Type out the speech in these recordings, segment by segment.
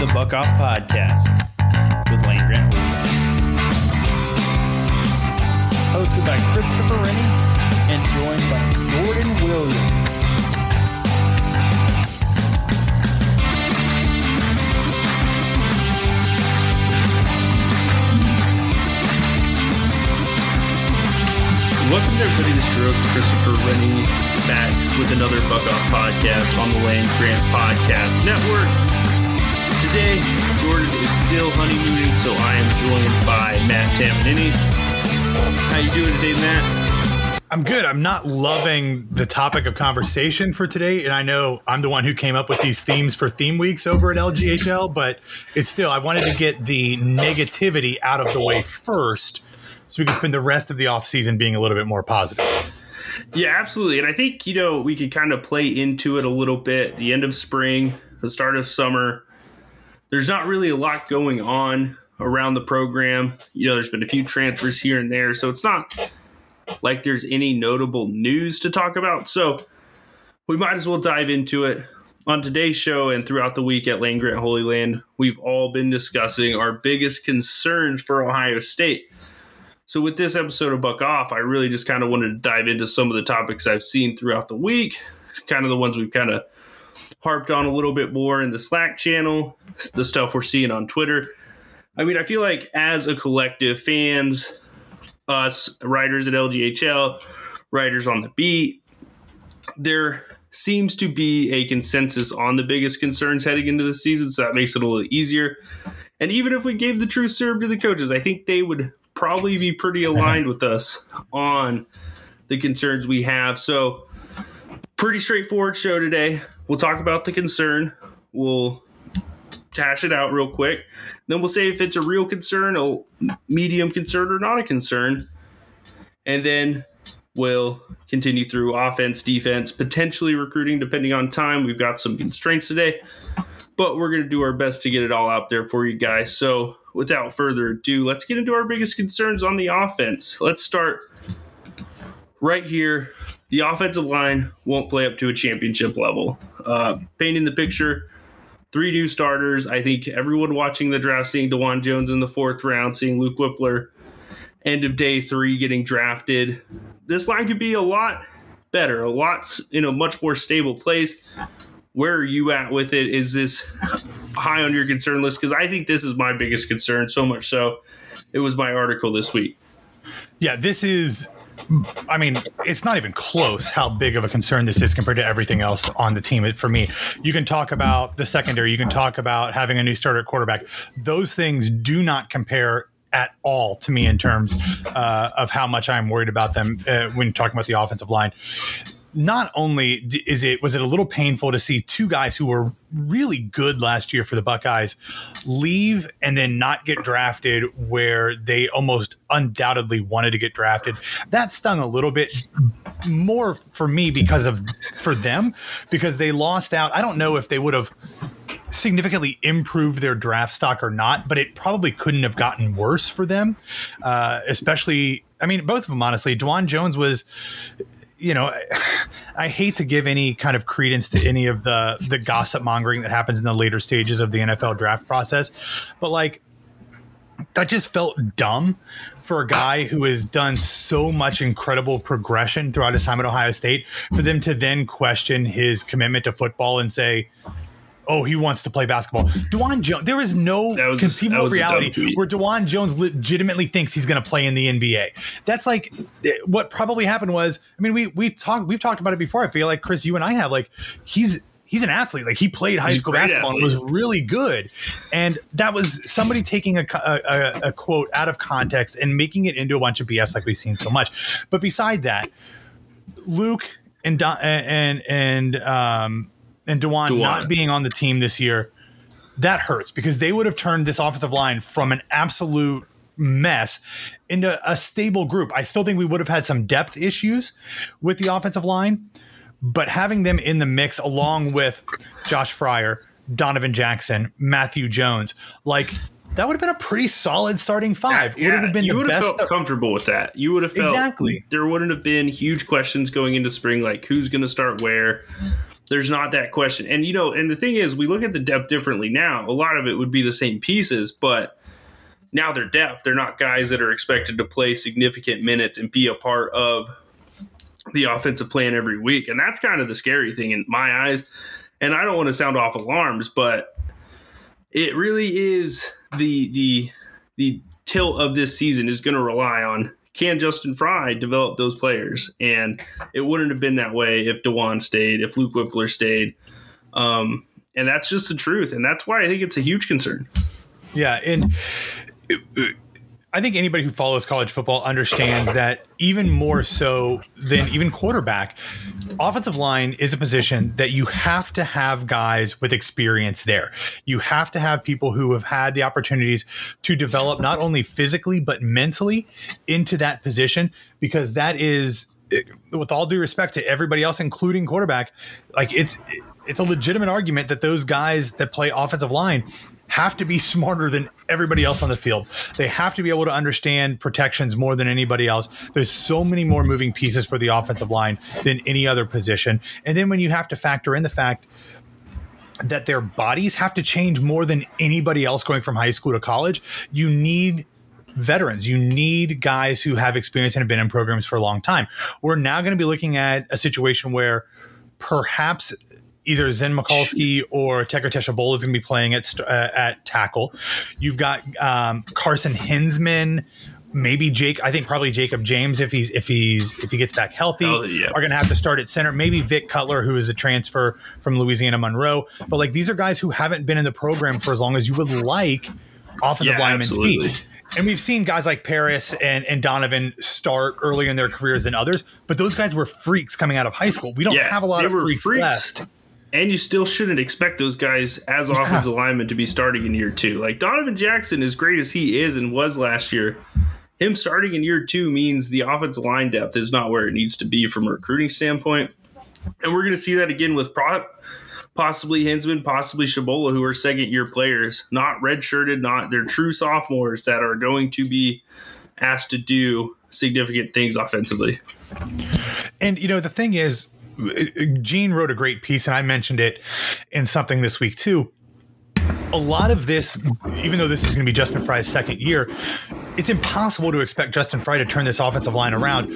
The Buck Off Podcast with Land Grant Holy Land. Hosted by Christopher Renne and joined by Jordan Williams. Welcome to everybody. This is your host, Christopher Renne, back with another Buck Off Podcast on the Land Grant Podcast Network. Today, Jordan is still honeymooning, so I am joined by Matt Tamanini. How you doing today, Matt? I'm good. I'm not loving the topic of conversation for today, and I know I'm the one who came up with these themes for theme weeks over at LGHL, but it's still, I wanted to get the negativity out of the way first so we can spend the rest of the offseason being a little bit more positive. Yeah, absolutely. And I think, you know, we could kind of play into it a little bit. The end of spring, the start of summer. There's not really a lot going on around the program. You know, there's been a few transfers here and there, so it's not like there's any notable news to talk about. So we might as well dive into it. On today's show and throughout the week at Land Grant Holy Land, we've all been discussing our biggest concerns for Ohio State. So with this episode of Buck Off, I really just kind of wanted to dive into some of the topics I've seen throughout the week, kind of the ones we've kind of harped on a little bit more in the Slack channel, the stuff we're seeing on Twitter. I mean, I feel like as a collective, fans, us, writers at LGHL, writers on the beat, there seems to be a consensus on the biggest concerns heading into the season, so that makes it a little easier. And even if we gave the truth serum to the coaches, I think they would probably be pretty aligned with us on the concerns we have. So pretty straightforward show today. We'll talk about the concern. We'll hash it out real quick. Then we'll say if it's a real concern, a medium concern, or not a concern. And then we'll continue through offense, defense, potentially recruiting, depending on time. We've got some constraints today, but we're going to do our best to get it all out there for you guys. So without further ado, let's get into our biggest concerns on the offense. Let's start right here. The offensive line won't play up to a championship level. Painting the picture, three new starters. I think everyone watching the draft, seeing DeJuan Jones in the fourth round, seeing Luke Wypler, end of day three getting drafted. This line could be a lot better, a lot in a much more stable place. Where are you at with it? Is this high on your concern list? Because I think this is my biggest concern, so much so it was my article this week. Yeah, this is... I mean, it's not even close how big of a concern this is compared to everything else on the team. For me, you can talk about the secondary. You can talk about having a new starter quarterback. Those things do not compare at all to me in terms of how much I'm worried about them when talking about the offensive line. Not only was it a little painful to see two guys who were really good last year for the Buckeyes leave and then not get drafted where they almost undoubtedly wanted to get drafted. That stung a little bit more for me because they lost out. I don't know if they would have significantly improved their draft stock or not, but it probably couldn't have gotten worse for them, especially, I mean, both of them, honestly. DeJuan Jones was... You know, I hate to give any kind of credence to any of the gossip mongering that happens in the later stages of the NFL draft process, but like that just felt dumb for a guy who has done so much incredible progression throughout his time at Ohio State, for them to then question his commitment to football and say, oh, he wants to play basketball. DeJuan Jones, there is no conceivable reality where DeJuan Jones legitimately thinks he's going to play in the NBA. That's like what probably happened was, I mean, we've talked about it before. I feel like, Chris, you and I have, like, he's an athlete. Like, he played high school basketball and was really good. And that was somebody taking a quote out of context and making it into a bunch of BS, like we've seen so much. But beside that, Luke and DeJuan not being on the team this year, that hurts, because they would have turned this offensive line from an absolute mess into a stable group. I still think we would have had some depth issues with the offensive line, but having them in the mix along with Josh Fryer, Donovan Jackson, Matthew Jones, like, that would have been a pretty solid starting five. Yeah, would have been the best. You would have felt comfortable with that. You would have felt exactly. There wouldn't have been huge questions going into spring, like who's going to start where. There's not that question. And, you know, and the thing is, we look at the depth differently now. A lot of it would be the same pieces, but now they're depth. They're not guys that are expected to play significant minutes and be a part of the offensive plan every week. And that's kind of the scary thing in my eyes. And I don't want to sound off alarms, but it really is the tilt of this season is going to rely on, can Justin Fry develop those players? And it wouldn't have been that way if DeJuan stayed, if Luke Wypler stayed. And that's just the truth. And that's why I think it's a huge concern. Yeah. And I think anybody who follows college football understands that even more so than even quarterback, offensive line is a position that you have to have guys with experience there. You have to have people who have had the opportunities to develop not only physically but mentally into that position, because that is, with all due respect to everybody else, including quarterback, like it's a legitimate argument that those guys that play offensive line have to be smarter than everybody else on the field. They have to be able to understand protections more than anybody else. There's so many more moving pieces for the offensive line than any other position. And then when you have to factor in the fact that their bodies have to change more than anybody else going from high school to college, you need veterans. You need guys who have experience and have been in programs for a long time. We're now going to be looking at a situation where perhaps either Zen Mikulski or Tecker Teshabola is going to be playing at tackle. You've got Carson Hinsman, maybe Jake. I think probably Jacob James if he gets back healthy. Oh, yeah. Are going to have to start at center. Maybe Vic Cutler, who is the transfer from Louisiana Monroe. But like, these are guys who haven't been in the program for as long as you would like offensive linemen to be. And we've seen guys like Paris and Donovan start earlier in their careers than others. But those guys were freaks coming out of high school. We don't have a lot of freaks left. And you still shouldn't expect those guys as offensive linemen to be starting in year two. Like, Donovan Jackson, as great as he is and was last year, him starting in year two means the offensive line depth is not where it needs to be from a recruiting standpoint. And we're going to see that again with possibly Hinsman, possibly Shabola, who are second-year players, not redshirted, not their true sophomores that are going to be asked to do significant things offensively. And, you know, the thing is, Gene wrote a great piece, and I mentioned it in something this week too. A lot of this, even though this is going to be Justin Fry's second year, it's impossible to expect Justin Fry to turn this offensive line around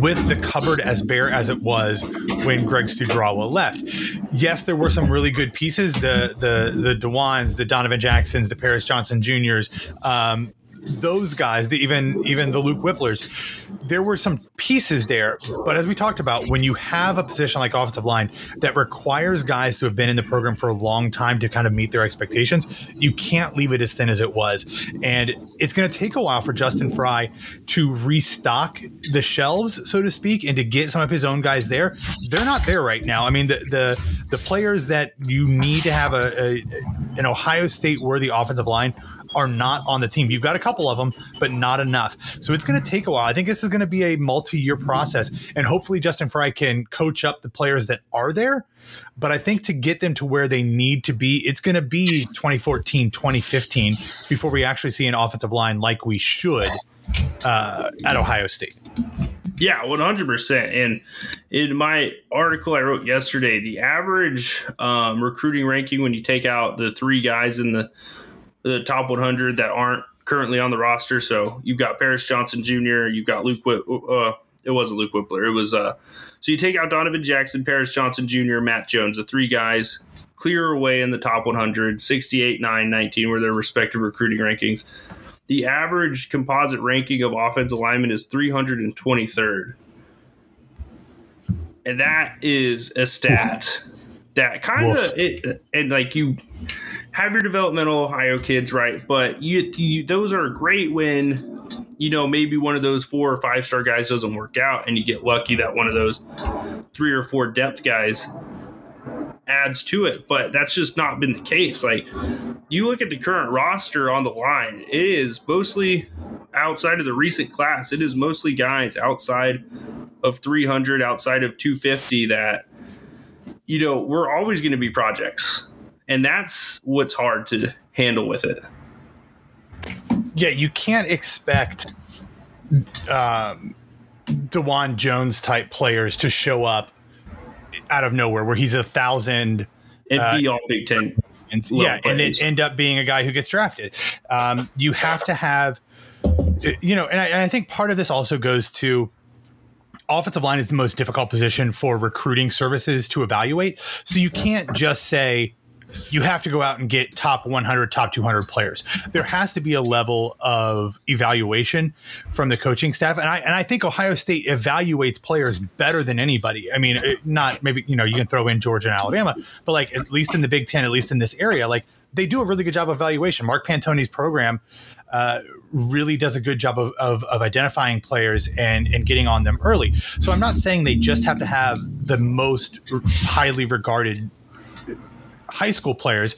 with the cupboard as bare as it was when Greg Studrawa left. Yes, there were some really good pieces, the DeJuans, the Donovan Jacksons, the Paris Johnson Jr.'s, those guys, even the Luke Wyplers. There were some pieces there, but as we talked about, when you have a position like offensive line that requires guys to have been in the program for a long time to kind of meet their expectations, you can't leave it as thin as it was. And it's going to take a while for Justin Fry to restock the shelves, so to speak, and to get some of his own guys there. They're not there right now. I mean, the players that you need to have an Ohio State worthy offensive line are not on the team. You've got a couple of them, but not enough. So it's going to take a while. I think this is going to be a multi-year process, and hopefully Justin Fry can coach up the players that are there. But I think to get them to where they need to be, it's going to be 2014, 2015 before we actually see an offensive line like we should at Ohio State. Yeah, 100%. And in my article I wrote yesterday, the average recruiting ranking, when you take out the three guys in the top 100 that aren't currently on the roster. So you've got Paris Johnson Jr., you've got Luke Wypler. It wasn't Luke Wypler. It was so you take out Donovan Jackson, Paris Johnson Jr., Matt Jones, the three guys clear away in the top 100, 68, 9, 19 were their respective recruiting rankings. The average composite ranking of offensive linemen is 323rd. And that is a stat that kind of – and, like, you have your developmental Ohio kids, right? But you those are great when, you know, maybe one of those 4 or 5-star guys doesn't work out and you get lucky that one of those 3 or 4 depth guys adds to it. But that's just not been the case. Like, you look at the current roster on the line, it is mostly outside of the recent class. It is mostly guys outside of 300, outside of 250 that, you know, we're always going to be projects. And that's what's hard to handle with it. Yeah, you can't expect DeJuan Jones type players to show up out of nowhere where he's 1,000 and be all Big Ten. Yeah, and then end up being a guy who gets drafted. You have to have, you know, and I think part of this also goes to offensive line is the most difficult position for recruiting services to evaluate. So you can't just say you have to go out and get top 100, top 200 players. There has to be a level of evaluation from the coaching staff. And I think Ohio State evaluates players better than anybody. I mean, not maybe, you know, you can throw in Georgia and Alabama, but like at least in the Big Ten, at least in this area, like they do a really good job of evaluation. Mark Pantoni's program really does a good job of identifying players and getting on them early. So I'm not saying they just have to have the most highly regarded high school players,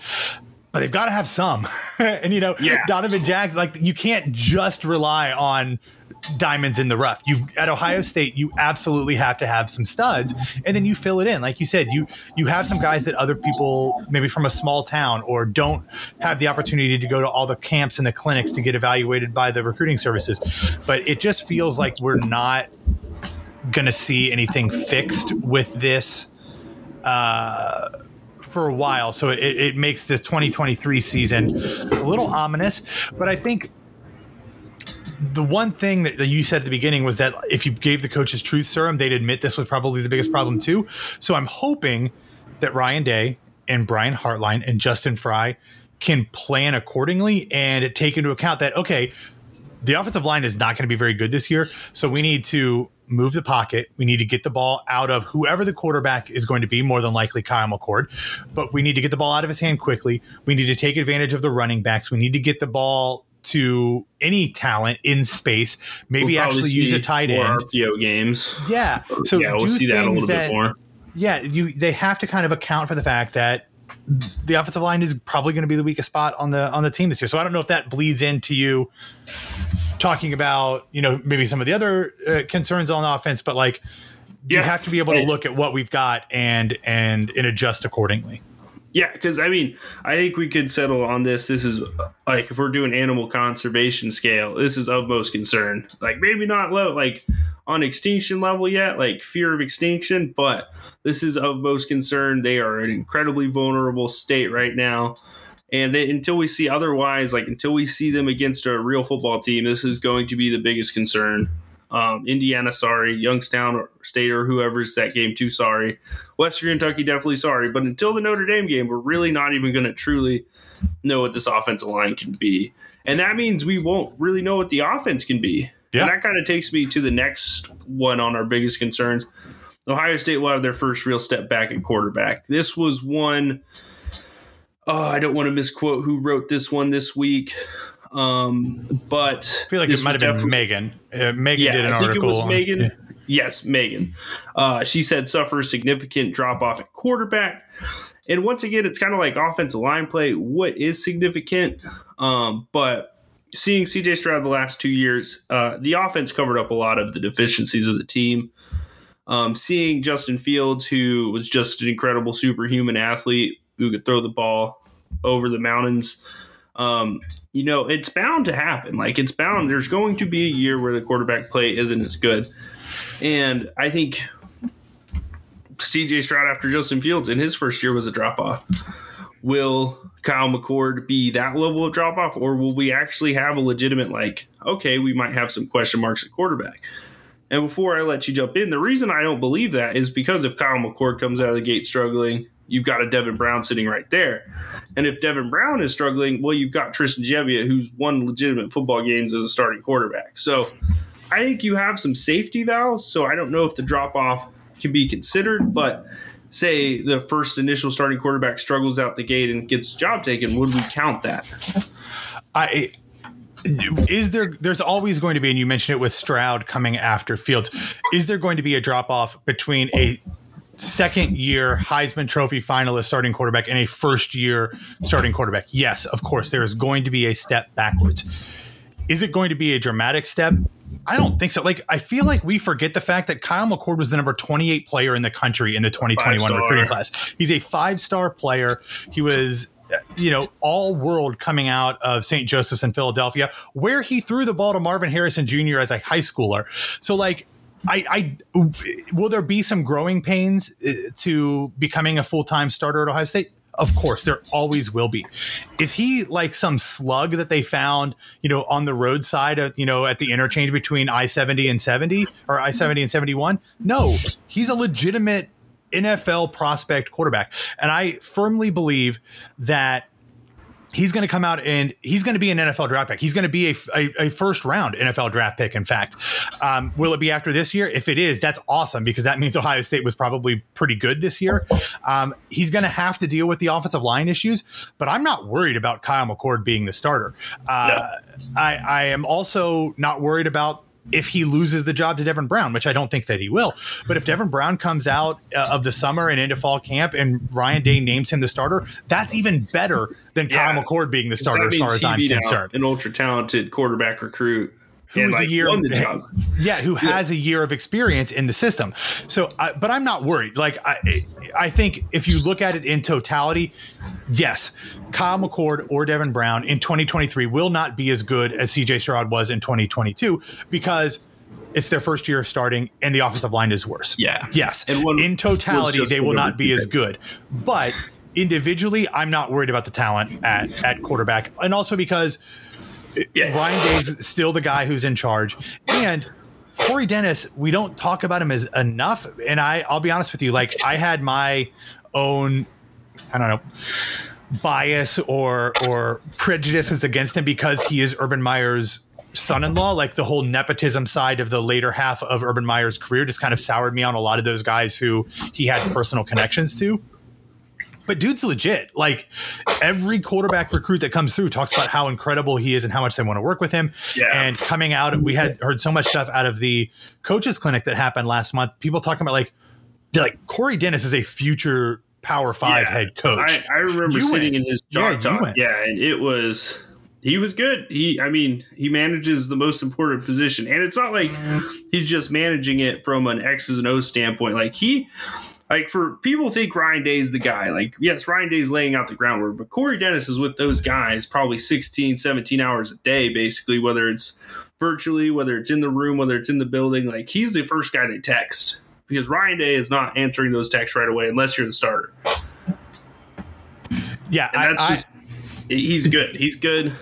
but they've got to have some. And, you know, yeah. Donovan Jackson, like you can't just rely on diamonds in the rough. At Ohio State, you absolutely have to have some studs, and then you fill it in. Like you said, you have some guys that other people maybe from a small town or don't have the opportunity to go to all the camps and the clinics to get evaluated by the recruiting services. But it just feels like we're not going to see anything fixed with this for a while. So it makes this 2023 season a little ominous. But I think the one thing that you said at the beginning was that if you gave the coaches truth serum, they'd admit this was probably the biggest problem too. So I'm hoping that Ryan Day and Brian Hartline and Justin Fry can plan accordingly and take into account that, okay, the offensive line is not going to be very good this year. So we need to move the pocket. We need to get the ball out of whoever the quarterback is going to be, more than likely Kyle McCord, but we need to get the ball out of his hand quickly. We need to take advantage of the running backs. We need to get the ball to any talent in space, maybe we'll actually use a tight end. More RPO games. Yeah. So yeah, we'll see that a little bit more. Yeah, they have to kind of account for the fact that the offensive line is probably going to be the weakest spot on the team this year. So I don't know if that bleeds into you talking about, you know, maybe some of the other concerns on offense, but like you have to be able to look at what we've got and adjust accordingly. Yeah, because, I mean, I think we could settle on this. This is, like, if we're doing animal conservation scale, this is of most concern. Like, maybe not low, like, on extinction level yet, like, fear of extinction, but this is of most concern. They are an incredibly vulnerable state right now. And until we see otherwise, like, until we see them against a real football team, this is going to be the biggest concern. Indiana, sorry. Youngstown State or whoever's that game too, sorry. Western Kentucky, definitely sorry. But until the Notre Dame game, we're really not even going to truly know what this offensive line can be. And that means we won't really know what the offense can be. Yeah. And that kind of takes me to the next one on our biggest concerns. Ohio State will have their first real step back at quarterback. This was one – oh, I don't want to misquote who wrote this one this week – but I feel like it might have been Megan. Megan did an article. I think it was Megan. Yeah. Yes, Megan. She said suffer a significant drop off at quarterback. And once again, it's kind of like offensive line play. What is significant? But seeing CJ Stroud the last 2 years, the offense covered up a lot of the deficiencies of the team. Seeing Justin Fields, who was just an incredible superhuman athlete who could throw the ball over the mountains. You know, it's bound to happen. Like, it's bound. There's going to be a year where the quarterback play isn't as good. And I think CJ Stroud after Justin Fields in his first year was a drop-off. will Kyle McCord be that level of drop-off, or will we actually have a legitimate, like, okay, we might have some question marks at quarterback? And before I let you jump in, the reason I don't believe that is because if Kyle McCord comes out of the gate struggling, you've got a Devin Brown sitting right there. And if Devin Brown is struggling, well, you've got Tristan Jevia, who's won legitimate football games as a starting quarterback. So I think you have some safety valves, so I don't know if the drop-off can be considered, but say the first initial starting quarterback struggles out the gate and gets job taken, would we count that? There's always going to be, and you mentioned it with Stroud coming after Fields, is there going to be a drop-off between a second-year Heisman Trophy finalist starting quarterback and a first-year starting quarterback? Yes, of course, there is going to be a step backwards. Is it going to be a dramatic step? I don't think so. Like, I feel like we forget the fact that Kyle McCord was the number 28 player in the country in the 2021 recruiting class. He's a 5-star player. He was, you know, all world coming out of St. Joseph's in Philadelphia, where he threw the ball to Marvin Harrison Jr. as a high schooler. So, like, I will there be some growing pains to becoming a full-time starter at Ohio State? Of course, there always will be. Is he like some slug that they found, you know, on the roadside, you know, at the interchange between I-70 and 70 or I-70 and 71? No, he's a legitimate NFL prospect quarterback. And I firmly believe that he's going to come out and he's going to be an NFL draft pick. He's going to be a first round NFL draft pick. In fact, will it be after this year? If it is, that's awesome, because that means Ohio State was probably pretty good this year. He's going to have to deal with the offensive line issues, but I'm not worried about Kyle McCord being the starter. No. I am also not worried about if he loses the job to Devin Brown, which I don't think that he will. But if Devin Brown comes out of the summer and into fall camp and Ryan Day names him the starter, that's even better than Kyle McCord being the starter, as far as I'm concerned. An ultra-talented quarterback recruit who's a year on the job. Yeah, who has a year of experience in the system. So, but I'm not worried. Like, I think if you look at it in totality, yes, Kyle McCord or Devin Brown in 2023 will not be as good as C.J. Stroud was in 2022 because it's their first year starting and the offensive line is worse. Yeah. Yes. And in totality, they will not be as good. But individually, I'm not worried about the talent at quarterback. And also because Ryan Day's still the guy who's in charge. And Corey Dennis, we don't talk about him as enough. And I'll be honest with you, like, I had my own, I don't know, bias or prejudices against him because he is Urban Meyer's son-in-law. Like, the whole nepotism side of the later half of Urban Meyer's career just kind of soured me on a lot of those guys who he had personal connections to. But dude's legit. Like, every quarterback recruit that comes through talks about how incredible he is and how much they want to work with him. Yeah. And coming out, we had heard so much stuff out of the coaches clinic that happened last month. People talking about like Corey Dennis is a future Power 5 head coach. I remember sitting in his job talk. Yeah, and it was he was good. He manages the most important position, and it's not like he's just managing it from an X's and O's standpoint. Like for people think Ryan Day's the guy. Like, yes, Ryan Day's laying out the groundwork, but Corey Dennis is with those guys probably 16, 17 hours a day, basically, whether it's virtually, whether it's in the room, whether it's in the building. Like, he's the first guy they text because Ryan Day is not answering those texts right away unless you're the starter. Yeah, and he's good. He's good.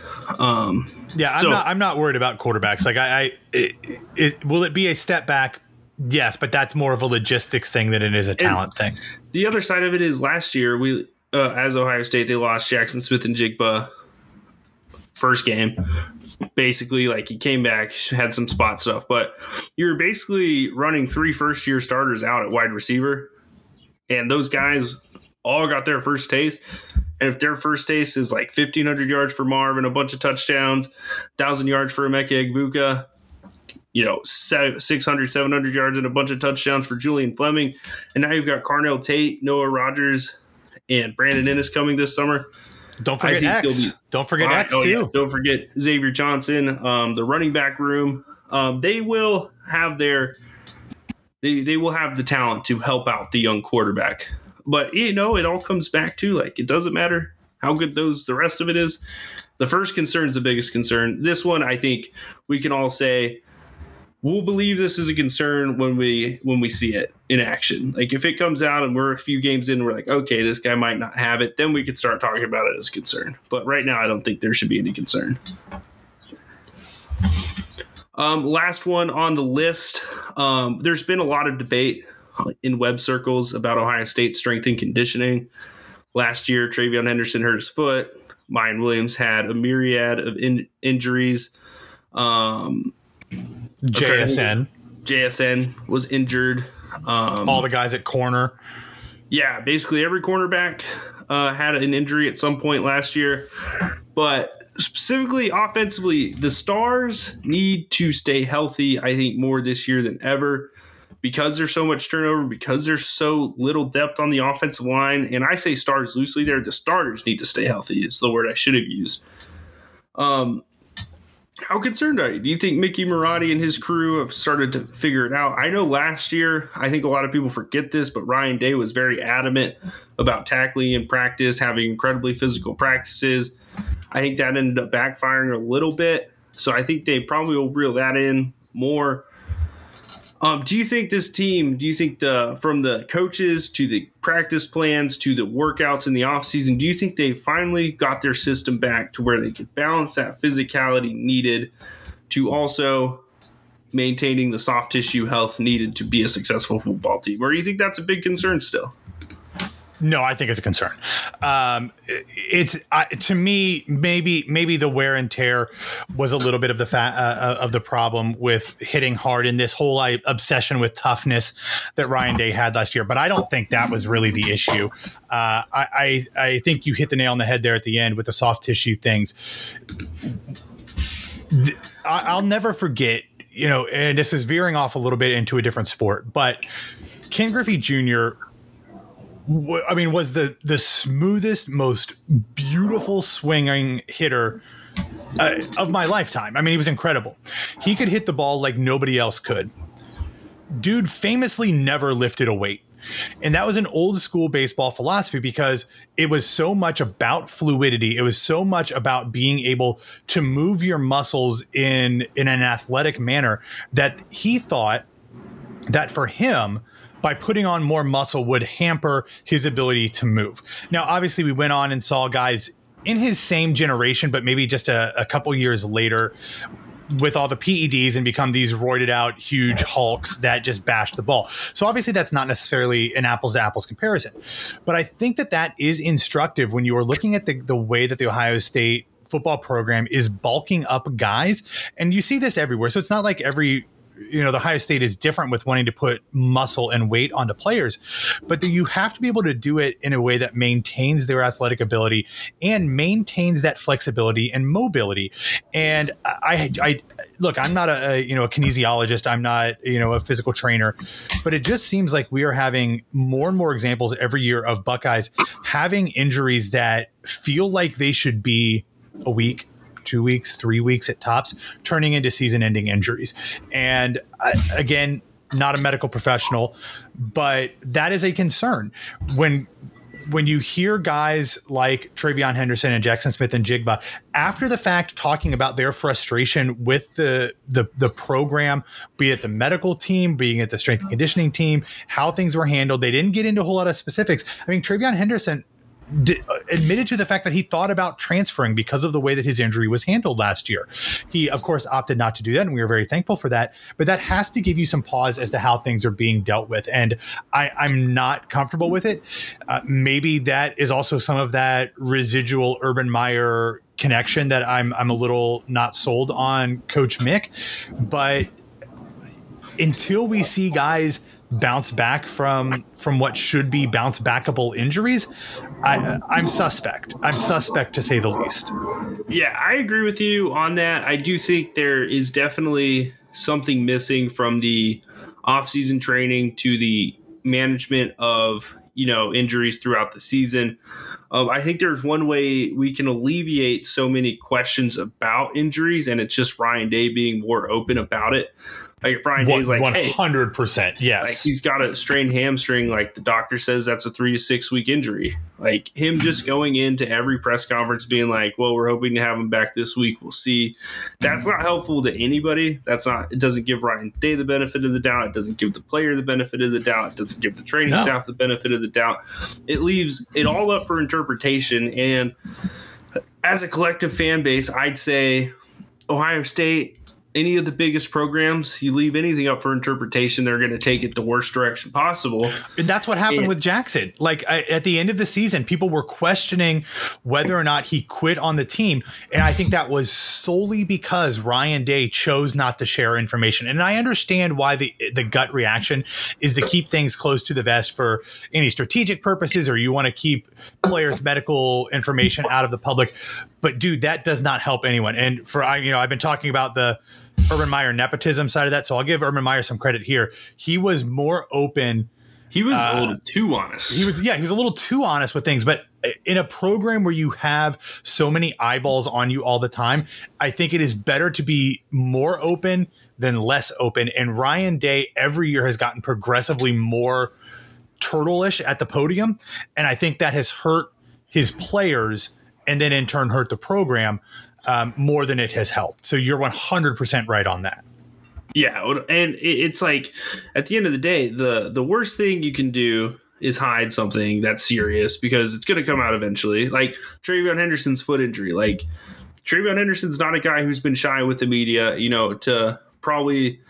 Yeah, I'm not worried about quarterbacks. Like, will it be a step back? Yes, but that's more of a logistics thing than it is a talent thing. The other side of it is last year, we as Ohio State, they lost Jaxon Smith-Njigba first game. Basically, like, he came back, had some spot stuff, but you're basically running 3 first-year starters out at wide receiver, and those guys all got their first taste. And if their first taste is like 1,500 yards for Marv and a bunch of touchdowns, 1,000 yards for Emeka Egbuka, you know, 600, 700 yards and a bunch of touchdowns for Julian Fleming. And now you've got Carnell Tate, Noah Rogers, and Brandon Ennis coming this summer. Don't forget X. Don't forget X, too. Yeah. Don't forget Xavier Johnson, the running back room. They will have they will have the talent to help out the young quarterback. But, you know, it all comes back to, like, it doesn't matter how good the rest of it is. The first concern is the biggest concern. This one, I think we can all say, we'll believe this is a concern when we see it in action. Like if it comes out and we're a few games in, we're like, okay, this guy might not have it. Then we could start talking about it as a concern. But right now, I don't think there should be any concern. Last one on the list. There's been a lot of debate in web circles about Ohio State's strength and conditioning. Last year, TreVeyon Henderson hurt his foot. Mayan Williams had a myriad of injuries. JSN was injured. All the guys at corner. Yeah, basically every cornerback had an injury at some point last year. But specifically offensively, the stars need to stay healthy, I think, more this year than ever because there's so much turnover, because there's so little depth on the offensive line. And I say stars loosely there. The starters need to stay healthy is the word I should have used. How concerned are you? Do you think Mickey Marotti and his crew have started to figure it out? I know last year, I think a lot of people forget this, but Ryan Day was very adamant about tackling in practice, having incredibly physical practices. I think that ended up backfiring a little bit. So I think they probably will reel that in more. Do you think this team, from the coaches to the practice plans to the workouts in the offseason, do you think they finally got their system back to where they could balance that physicality needed to also maintaining the soft tissue health needed to be a successful football team? Or do you think that's a big concern still? No, I think it's a concern. To me, maybe the wear and tear was a little bit of the problem with hitting hard in this whole obsession with toughness that Ryan Day had last year. But I don't think that was really the issue. I think you hit the nail on the head there at the end with the soft tissue things. I'll never forget, and this is veering off a little bit into a different sport, but Ken Griffey Jr., was the smoothest, most beautiful swinging hitter of my lifetime. He was incredible. He could hit the ball like nobody else could. Dude famously never lifted a weight. And that was an old school baseball philosophy because it was so much about fluidity. It was so much about being able to move your muscles in an athletic manner that he thought that for him, by putting on more muscle would hamper his ability to move. Now, obviously, we went on and saw guys in his same generation, but maybe just a couple years later with all the PEDs and become these roided out huge hulks that just bash the ball. So obviously that's not necessarily an apples to apples comparison. But I think that is instructive when you are looking at the way that the Ohio State football program is bulking up guys. And you see this everywhere. So it's not like every the Ohio State is different with wanting to put muscle and weight onto players, but you have to be able to do it in a way that maintains their athletic ability and maintains that flexibility and mobility. And I I'm not a kinesiologist. I'm not, a physical trainer, but it just seems like we are having more and more examples every year of Buckeyes having injuries that feel like they should be a week, 2 weeks, 3 weeks at tops, turning into season-ending injuries. And again, not a medical professional, but that is a concern. When you hear guys like TreVeyon Henderson and Jaxon Smith-Njigba after the fact talking about their frustration with the program, be it the medical team, being at the strength and conditioning team, how things were handled, they didn't get into a whole lot of specifics. TreVeyon Henderson admitted to the fact that he thought about transferring because of the way that his injury was handled last year. He, of course, opted not to do that, and we were very thankful for that. But that has to give you some pause as to how things are being dealt with, and I'm not comfortable with it. Maybe that is also some of that residual Urban Meyer connection that I'm a little not sold on Coach Mick. But until we see guys bounce back from what should be bounce backable injuries, I'm suspect. I'm suspect to say the least. Yeah, I agree with you on that. I do think there is definitely something missing from the offseason training to the management of, injuries throughout the season. I think there's one way we can alleviate so many questions about injuries, and it's just Ryan Day being more open about it. Like Ryan Day's like, 100%, yes. Like he's got a strained hamstring. Like the doctor says that's a 3 to 6 week injury. Like him just going into every press conference being like, well, we're hoping to have him back this week. We'll see. That's not helpful to anybody. That's not, it doesn't give Ryan Day the benefit of the doubt. It doesn't give the player the benefit of the doubt. It doesn't give the training staff the benefit of the doubt. It leaves it all up for interpretation. And as a collective fan base, I'd say Ohio State, any of the biggest programs, you leave anything up for interpretation, they're going to take it the worst direction possible. And that's what happened with Jackson. Like at the end of the season, people were questioning whether or not he quit on the team. And I think that was solely because Ryan Day chose not to share information. And I understand why the gut reaction is to keep things close to the vest for any strategic purposes, or you want to keep players' medical information out of the public. But dude, that does not help anyone. And I've been talking about the Urban Meyer nepotism side of that, so I'll give Urban Meyer some credit here. He was more open. He was a little too honest. He was a little too honest with things. But in a program where you have so many eyeballs on you all the time, I think it is better to be more open than less open. And Ryan Day every year has gotten progressively more turtle-ish at the podium, and I think that has hurt his players and then in turn hurt the program more than it has helped. So you're 100% right on that. Yeah, and it's like at the end of the day, the worst thing you can do is hide something that's serious because it's going to come out eventually. Like TreVeyon Henderson's foot injury. Like TreVeyon Henderson's not a guy who's been shy with the media, to probably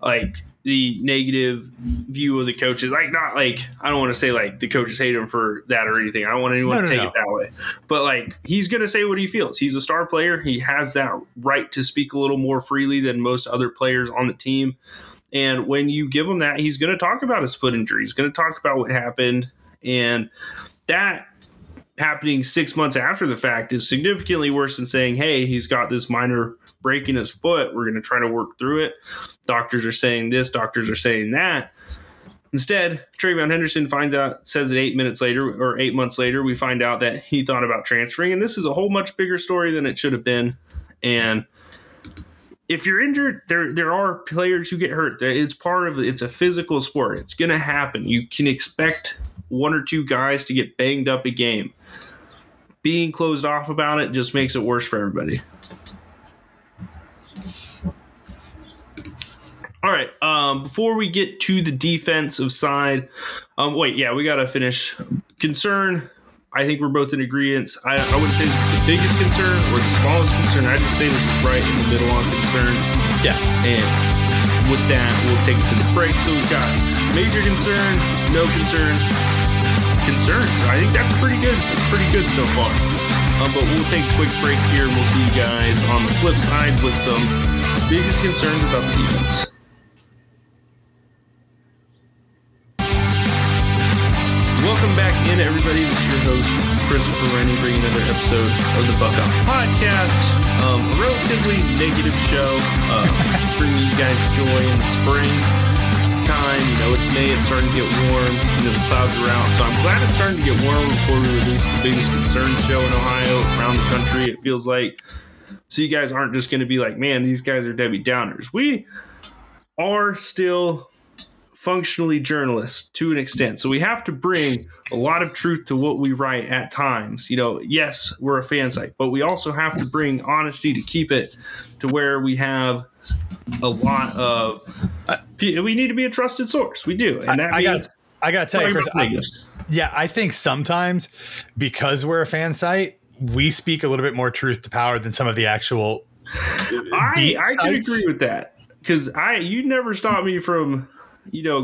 like the negative view of the coaches. Like not like, I don't want to say like the coaches hate him for that or anything. I don't want anyone to take it that way. But like he's going to say what he feels. He's a star player. He has that right to speak a little more freely than most other players on the team. And when you give him that, he's going to talk about his foot injury. He's going to talk about what happened. And that happening 6 months after the fact is significantly worse than saying, hey, he's got this minor break in his foot. We're going to try to work through it. Doctors are saying this, doctors are saying that. Instead, TreVeyon Henderson says it 8 minutes later or 8 months later, we find out that he thought about transferring. And this is a whole much bigger story than it should have been. And if you're injured, there are players who get hurt. It's part of it. It's a physical sport. It's going to happen. You can expect one or two guys to get banged up a game. Being closed off about it just makes it worse for everybody. All right, before we get to the defensive side, we got to finish. Concern, I think we're both in agreement. I wouldn't say this is the biggest concern or the smallest concern. I'd just say this is right in the middle on concern. Yeah. And with that, we'll take it to the break. So we've got major concern, no concern, concerns. I think that's pretty good. That's pretty good so far. But we'll take a quick break here, and we'll see you guys on the flip side with some biggest concerns about the defense. Welcome back in, everybody. This is your host, Christopher Renne, bringing another episode of the Buck Off Podcast. A relatively negative show, bringing you guys joy in the spring time. It's May, it's starting to get warm, the clouds are out. So I'm glad it's starting to get warm before we release the biggest concern show in Ohio, around the country, it feels like. So you guys aren't just going to be like, man, these guys are Debbie Downers. We are still functionally journalists to an extent. So we have to bring a lot of truth to what we write at times. Yes, we're a fan site, but we also have to bring honesty to keep it to where we have a lot of, we need to be a trusted source. We do. And that means I got to tell you, Chris, I think sometimes because we're a fan site, we speak a little bit more truth to power than some of the actual. I can agree with that. Cause you never stop me from,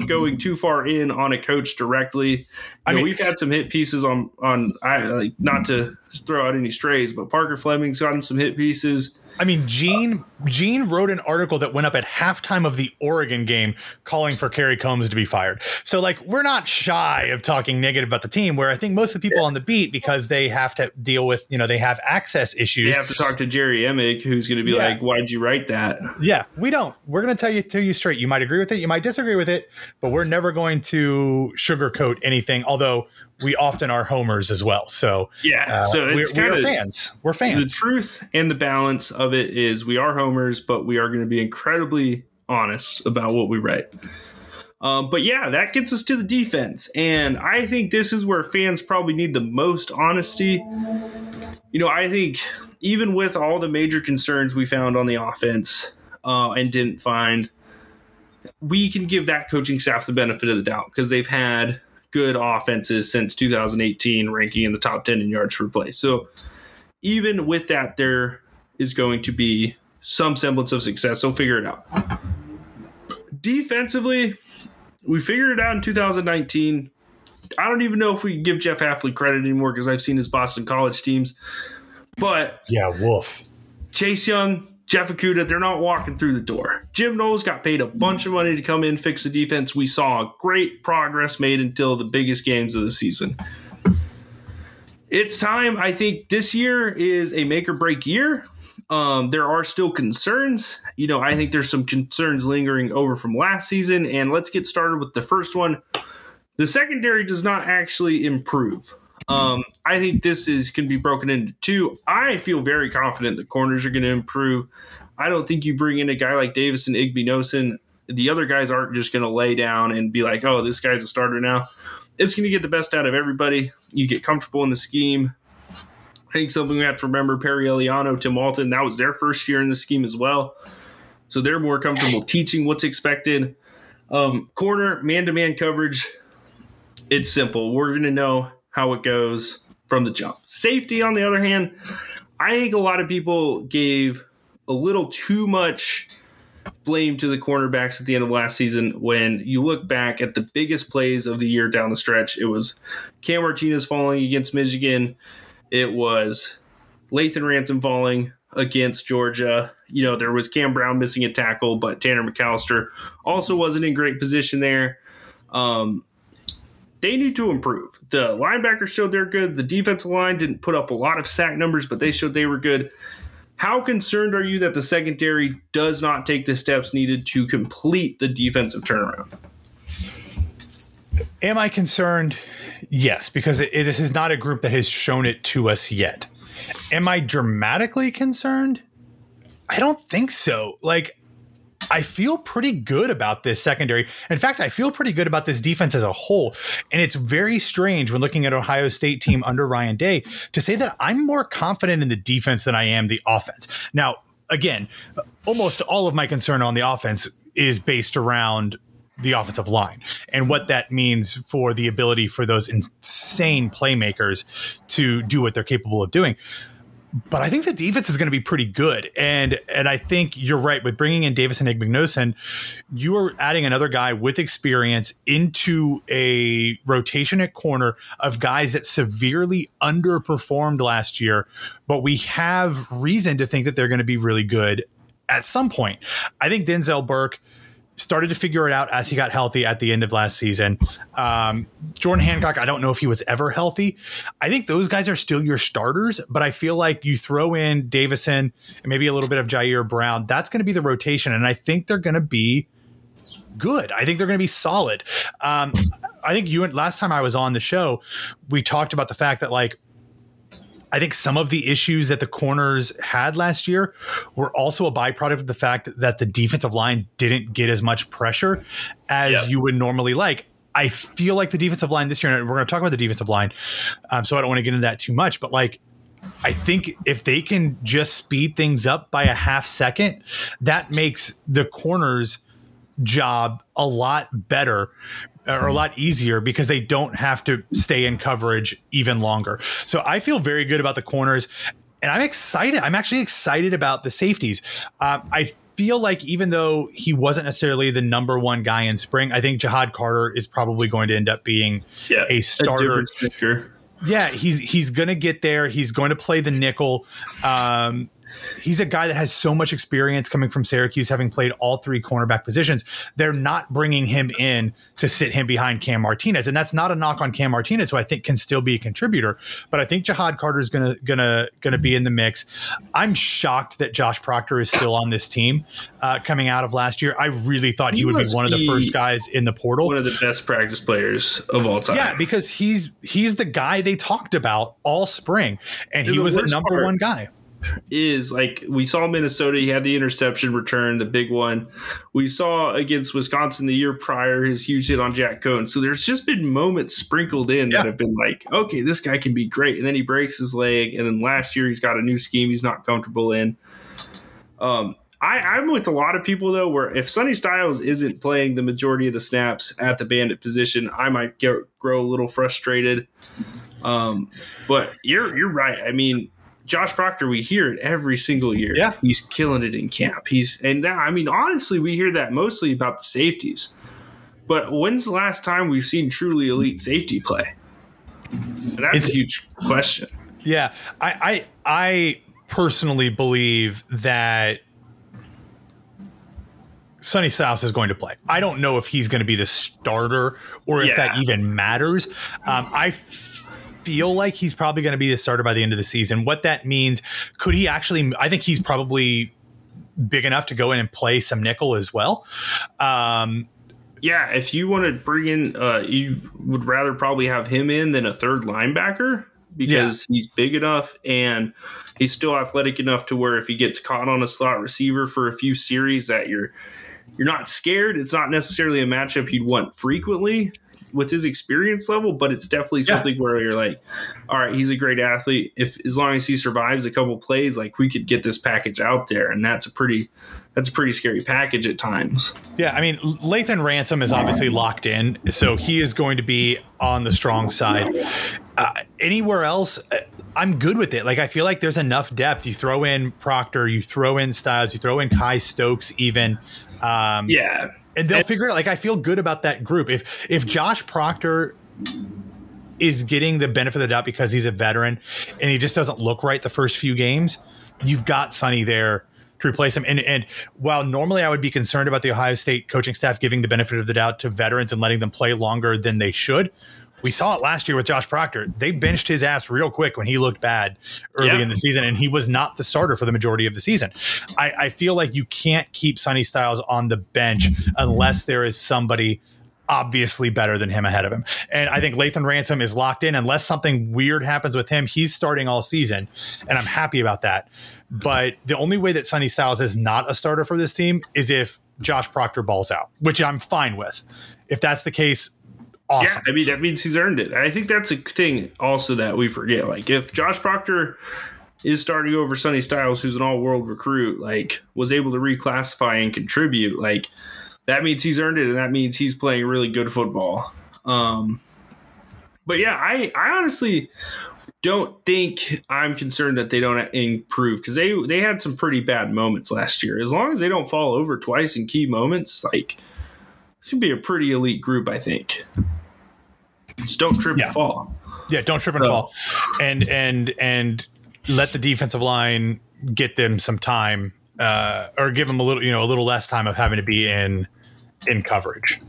going too far in on a coach directly. I mean, we've had some hit pieces on not to throw out any strays, but Parker Fleming's gotten some hit pieces. I mean, Gene wrote an article that went up at halftime of the Oregon game calling for Kerry Combs to be fired. So, we're not shy of talking negative about the team, where I think most of the people on the beat, because they have to deal with, they have access issues. They have to talk to Jerry Emick, who's going to be why'd you write that? Yeah, we don't. We're going to tell you straight. You might agree with it. You might disagree with it. But we're never going to sugarcoat anything, although we often are homers as well. So, so it's kind of fans. We're fans. The truth and the balance of it is we are homers, but we are going to be incredibly honest about what we write. But yeah, that gets us to the defense. And I think this is where fans probably need the most honesty. You know, I think even with all the major concerns we found on the offense and didn't find, we can give that coaching staff the benefit of the doubt because they've had good offenses since 2018, ranking in the top 10 in yards per play. So even with that, there is going to be some semblance of success. So figure it out. Defensively, we figured it out in 2019. I don't even know if we can give Jeff Hafley credit anymore because I've seen his Boston College teams. But yeah, Wolf, Chase Young, Jeff Okuda, they're not walking through the door. Jim Knowles got paid a bunch of money to come in, fix the defense. We saw great progress made until the biggest games of the season. It's time. I think this year is a make or break year. There are still concerns. You know, I think there's some concerns lingering over from last season. And let's get started with the first one. The secondary does not actually improve. I think this is going to be broken into two. I feel very confident the corners are going to improve. I don't think you bring in a guy like Davis and Igbenogson. The other guys aren't just going to lay down and be like, oh, this guy's a starter now. It's going to get the best out of everybody. You get comfortable in the scheme. I think something we have to remember, Perry Eliano, Tim Walton, that was their first year in the scheme as well. So they're more comfortable teaching what's expected. Corner, man-to-man coverage, it's simple. We're going to know how it goes from the jump. Safety, on the other hand, I think a lot of people gave a little too much blame to the cornerbacks at the end of last season. When you look back at the biggest plays of the year down the stretch, it was Cam Martinez falling against Michigan. It was Lathan Ransom falling against Georgia. You know, there was Cam Brown missing a tackle, but Tanner McAllister also wasn't in great position there. They need to improve. The linebackers showed they're good. The defensive line didn't put up a lot of sack numbers, but they showed they were good. How concerned are you that the secondary does not take the steps needed to complete the defensive turnaround? Am I concerned? Yes, because this is not a group that has shown it to us yet. Am I dramatically concerned? I don't think so. Like, I feel pretty good about this secondary. In fact, I feel pretty good about this defense as a whole. And it's very strange when looking at Ohio State team under Ryan Day to say that I'm more confident in the defense than I am the offense. Now, again, almost all of my concern on the offense is based around the offensive line and what that means for the ability for those insane playmakers to do what they're capable of doing. But I think the defense is going to be pretty good. And I think you're right with bringing in Davis and Igbenogson. You are adding another guy with experience into a rotation at corner of guys that severely underperformed last year, but we have reason to think that they're going to be really good at some point. I think Denzel Burke started to figure it out as he got healthy at the end of last season. Jordan Hancock, I don't know if he was ever healthy. I think those guys are still your starters, but I feel like you throw in Davison and maybe a little bit of Jair Brown. That's going to be the rotation, and I think they're going to be good. I think they're going to be solid. I think you and last time I was on the show, we talked about the fact that, like, I think some of the issues that the corners had last year were also a byproduct of the fact that the defensive line didn't get as much pressure as you would normally like. I feel like the defensive line this year, and we're going to talk about the defensive line, so I don't want to get into that too much, but like, I think if they can just speed things up by a half second, that makes the corners' job a lot better or a lot easier because they don't have to stay in coverage even longer. So I feel very good about the corners, and I'm excited. I'm actually excited about the safeties. I feel like even though he wasn't necessarily the number one guy in spring, I think Jihad Carter is probably going to end up being a starter. Yeah, he's going to get there. He's going to play the nickel. He's a guy that has so much experience coming from Syracuse, having played all three cornerback positions. They're not bringing him in to sit him behind Cam Martinez. And that's not a knock on Cam Martinez, who I think can still be a contributor. But I think Jihad Carter is going to be in the mix. I'm shocked that Josh Proctor is still on this team coming out of last year. I really thought he would be one of the first guys in the portal. One of the best practice players of all time. Yeah, because he's the guy they talked about all spring. And he was the number one guy. is, like, we saw Minnesota, he had the interception return, the big one. We saw against Wisconsin the year prior, his huge hit on Jack Cohn. So there's just been moments sprinkled in that have been like, okay, this guy can be great. And then he breaks his leg. And then last year he's got a new scheme he's not comfortable in. I'm with a lot of people, though, where if Sonny Styles isn't playing the majority of the snaps at the bandit position, I might grow a little frustrated. But you're right. I mean, Josh Proctor, we hear it every single year. Yeah. He's killing it in camp. Honestly, we hear that mostly about the safeties. But when's the last time we've seen truly elite safety play? That's a huge question. Yeah. I personally believe that Sonny Styles is going to play. I don't know if he's going to be the starter or if that even matters. I feel like he's probably going to be the starter by the end of the season. What that means, could he actually? I think he's probably big enough to go in and play some nickel as well. Yeah, if you want to bring in, you would rather probably have him in than a third linebacker because he's big enough and he's still athletic enough to where if he gets caught on a slot receiver for a few series that you're not scared. It's not necessarily a matchup you'd want frequently with his experience level, but it's definitely something where you're like, all right, he's a great athlete. As long as he survives a couple plays, like, we could get this package out there. And that's a pretty scary package at times. Yeah. I mean, Lathan Ransom is obviously locked in, so he is going to be on the strong side. Anywhere else, I'm good with it. Like, I feel like there's enough depth. You throw in Proctor, you throw in Styles, you throw in Kai Stokes even. And they'll figure it out. Like, I feel good about that group. If Josh Proctor is getting the benefit of the doubt because he's a veteran and he just doesn't look right the first few games, you've got Sonny there to replace him. And while normally I would be concerned about the Ohio State coaching staff giving the benefit of the doubt to veterans and letting them play longer than they should, we saw it last year with Josh Proctor. They benched his ass real quick when he looked bad early in the season, and he was not the starter for the majority of the season. I feel like you can't keep Sonny Styles on the bench unless there is somebody obviously better than him ahead of him. And I think Lathan Ransom is locked in. Unless something weird happens with him, he's starting all season, and I'm happy about that. But the only way that Sonny Styles is not a starter for this team is if Josh Proctor balls out, which I'm fine with. If that's the case, awesome. Yeah, I mean, that means he's earned it. I think that's a thing also that we forget. Like, if Josh Proctor is starting over Sonny Styles, who's an all-world recruit, like, was able to reclassify and contribute, like, that means he's earned it, and that means he's playing really good football. But yeah, I honestly don't think I'm concerned that they don't improve because they had some pretty bad moments last year. As long as they don't fall over twice in key moments, like, this would be a pretty elite group, I think. Just don't trip and fall. Yeah, don't trip and fall. And let the defensive line get them some time or give them a little less time of having to be in coverage.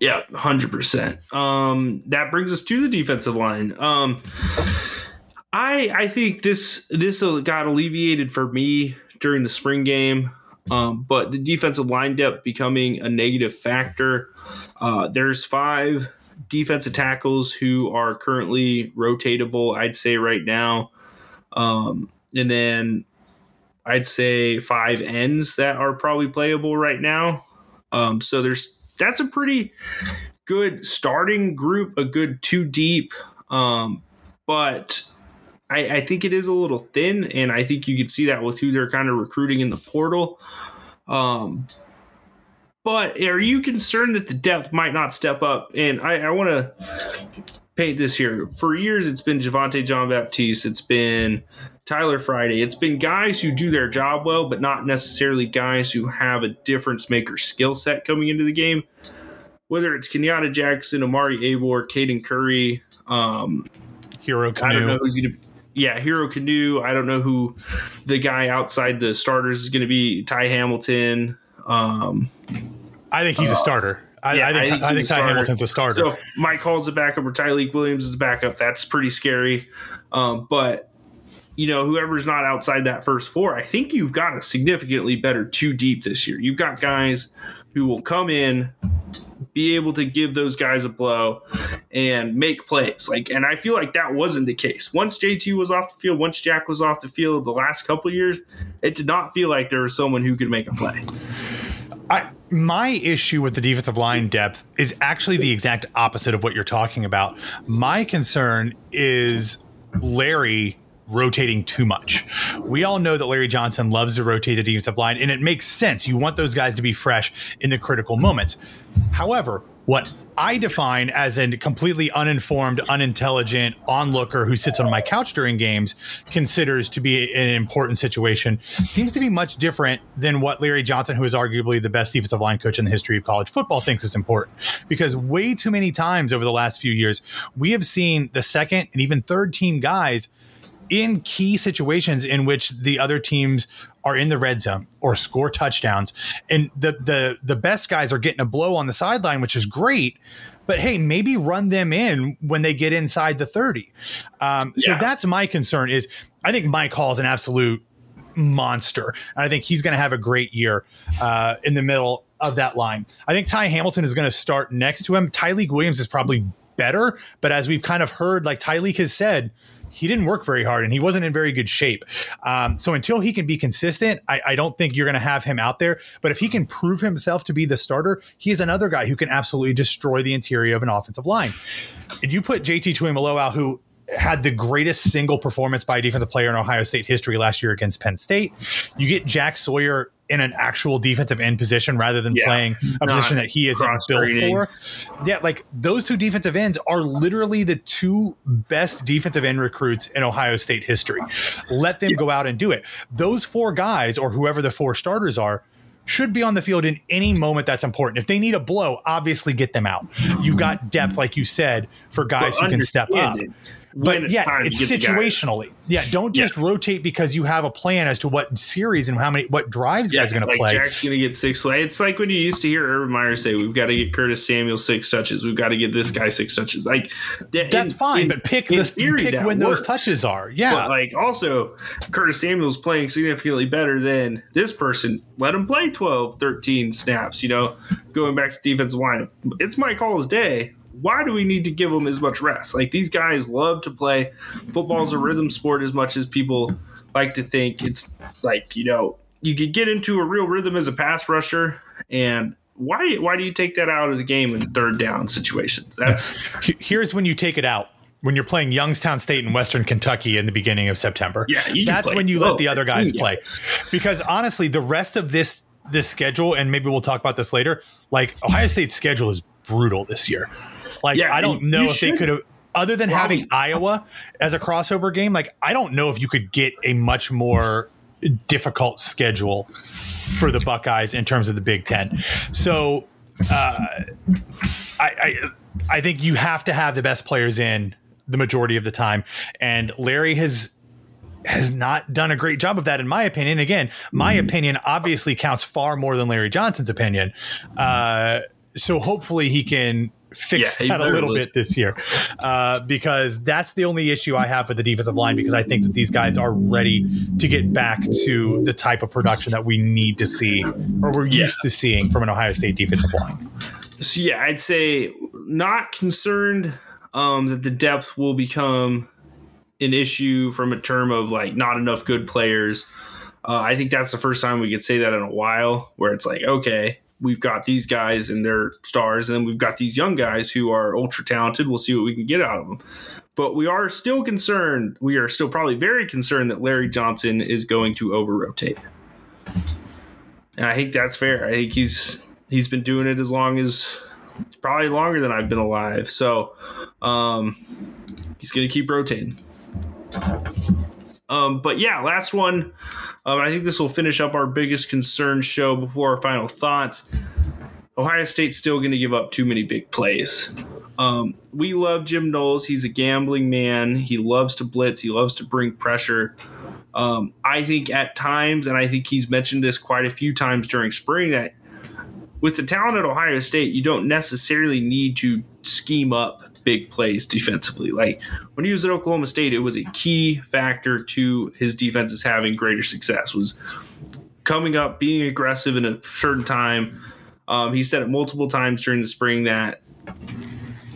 Yeah, 100%. That brings us to the defensive line. I think this got alleviated for me during the spring game. But the defensive line depth becoming a negative factor. There's 5 defensive tackles who are currently rotatable, I'd say, right now. And then I'd say 5 ends that are probably playable right now. So that's a pretty good starting group, a good 2 deep. But I think it is a little thin, and I think you can see that with who they're kind of recruiting in the portal. But are you concerned that the depth might not step up? And I want to paint this here. For years, it's been Javonte Jean-Baptiste. It's been Tyler Friday. It's been guys who do their job well, but not necessarily guys who have a difference-maker skill set coming into the game. Whether it's Kenyatta Jackson, Amari Abor, Caden Curry, Hero Canoe. I don't know who's going to be. Yeah, Hero Canoe. I don't know who the guy outside the starters is going to be. Ty Hamilton. I think he's a starter. I think Ty Hamilton's a starter. So Mike Hall's a backup or Tyreek Williams is a backup. That's pretty scary. But, you know, whoever's not outside that first 4, I think you've got a significantly better 2 deep this year. You've got guys who will come in, be able to give those guys a blow and make plays. And I feel like that wasn't the case. Once JT was off the field, once Jack was off the field the last couple of years, it did not feel like there was someone who could make a play. My issue with the defensive line depth is actually the exact opposite of what you're talking about. My concern is Larry rotating too much. We all know that Larry Johnson loves to rotate the defensive line, and it makes sense. You want those guys to be fresh in the critical moments. However, what I define as a completely uninformed, unintelligent onlooker who sits on my couch during games considers to be an important situation seems to be much different than what Larry Johnson, who is arguably the best defensive line coach in the history of college football, thinks is important. Because way too many times over the last few years, we have seen the second and even third team guys in key situations in which the other teams are in the red zone or score touchdowns, and the best guys are getting a blow on the sideline, which is great, but hey, maybe run them in when they get inside the 30. So that's my concern. Is I think Mike Hall is an absolute monster. I think he's going to have a great year in the middle of that line. I think Ty Hamilton is going to start next to him. Tyreek Williams is probably better, but as we've kind of heard, like Tyreek has said, he didn't work very hard and he wasn't in very good shape. So until he can be consistent, I don't think you're going to have him out there. But if he can prove himself to be the starter, he is another guy who can absolutely destroy the interior of an offensive line. And you put JT Tuimoloau out, who had the greatest single performance by a defensive player in Ohio State history last year against Penn State. You get Jack Sawyer in an actual defensive end position rather than playing a position that he isn't built for. Yeah, like those two defensive ends are literally the two best defensive end recruits in Ohio State history. Let them go out and do it. Those four guys, or whoever the four starters are, should be on the field in any moment that's important. If they need a blow, obviously get them out. You got depth, like you said, for guys who can step up. But it's situationally. Don't just rotate because you have a plan as to what series and what drives guys are going to play. Jack's going to get 6 plays. It's like when you used to hear Urban Meyer say, "We've got to get Curtis Samuel 6 touches. We've got to get this guy 6 touches." Like that's fine, but pick when those touches are. Yeah, but also Curtis Samuel's playing significantly better than this person. Let him play 12, 13 snaps. Going back to defensive line, it's Mike Hall's day. Why do we need to give them as much rest? These guys love to play. Football's a rhythm sport as much as people like to think. It's you could get into a real rhythm as a pass rusher, and why do you take that out of the game in third down situations? Here's when you take it out. When you're playing Youngstown State and Western Kentucky in the beginning of September. Yeah, that's when you let the other guys play. Because honestly, the rest of this schedule, and maybe we'll talk about this later, Ohio State's schedule is brutal this year. I don't know if they could have, other than having Iowa as a crossover game, I don't know if you could get a much more difficult schedule for the Buckeyes in terms of the Big Ten. So I think you have to have the best players in the majority of the time. And Larry has not done a great job of that, in my opinion. Again, my opinion obviously counts far more than Larry Johnson's opinion. So hopefully he can fix that a little bit this year, because that's the only issue I have with the defensive line, because I think that these guys are ready to get back to the type of production that we need to see, or we're used to seeing from an Ohio State defensive line. So, I'd say not concerned that the depth will become an issue from a term of not enough good players. I think that's the first time we could say that in a while, where it's okay, we've got these guys and they're stars, and then we've got these young guys who are ultra talented. We'll see what we can get out of them. But we are still concerned. We are still probably very concerned that Larry Johnson is going to over-rotate. And I think that's fair. I think he's been doing it as long as, probably longer than I've been alive. So he's going to keep rotating. Last one. I think this will finish up our biggest concern show before our final thoughts. Ohio State's still going to give up too many big plays. We love Jim Knowles. He's a gambling man. He loves to blitz. He loves to bring pressure. I think at times, and I think he's mentioned this quite a few times during spring, that with the talent at Ohio State, you don't necessarily need to scheme up big plays defensively. When he was at Oklahoma State, it was a key factor to his defenses having greater success, was coming up, being aggressive in a certain time, He said it multiple times during the spring that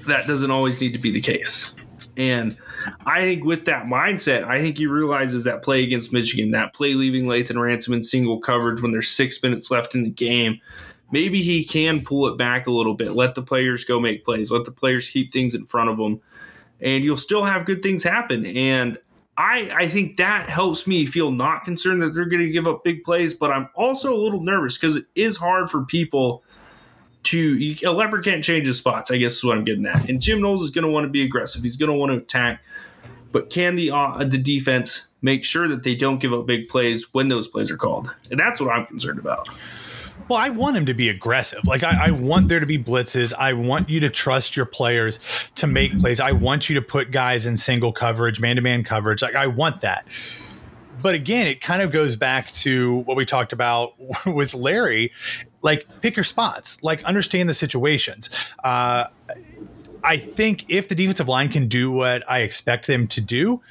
that doesn't always need to be the case. And I think with that mindset, I think he realizes that play against Michigan, that play leaving Lathan Ransom in single coverage when there's 6 minutes left in the game, maybe he can pull it back a little bit, let the players go make plays, let the players keep things in front of them, and you'll still have good things happen. And I think that helps me feel not concerned that they're going to give up big plays, but I'm also a little nervous because it is hard for people to – a leopard can't change his spots, I guess is what I'm getting at. And Jim Knowles is going to want to be aggressive. He's going to want to attack. But can the defense make sure that they don't give up big plays when those plays are called? And that's what I'm concerned about. Well, I want him to be aggressive. Like, I want there to be blitzes. I want you to trust your players to make plays. I want you to put guys in single coverage, man-to-man coverage. Like, I want that. But again, it kind of goes back to what we talked about with Larry. Like, pick your spots. Like, understand the situations. I think if the defensive line can do what I expect them to do,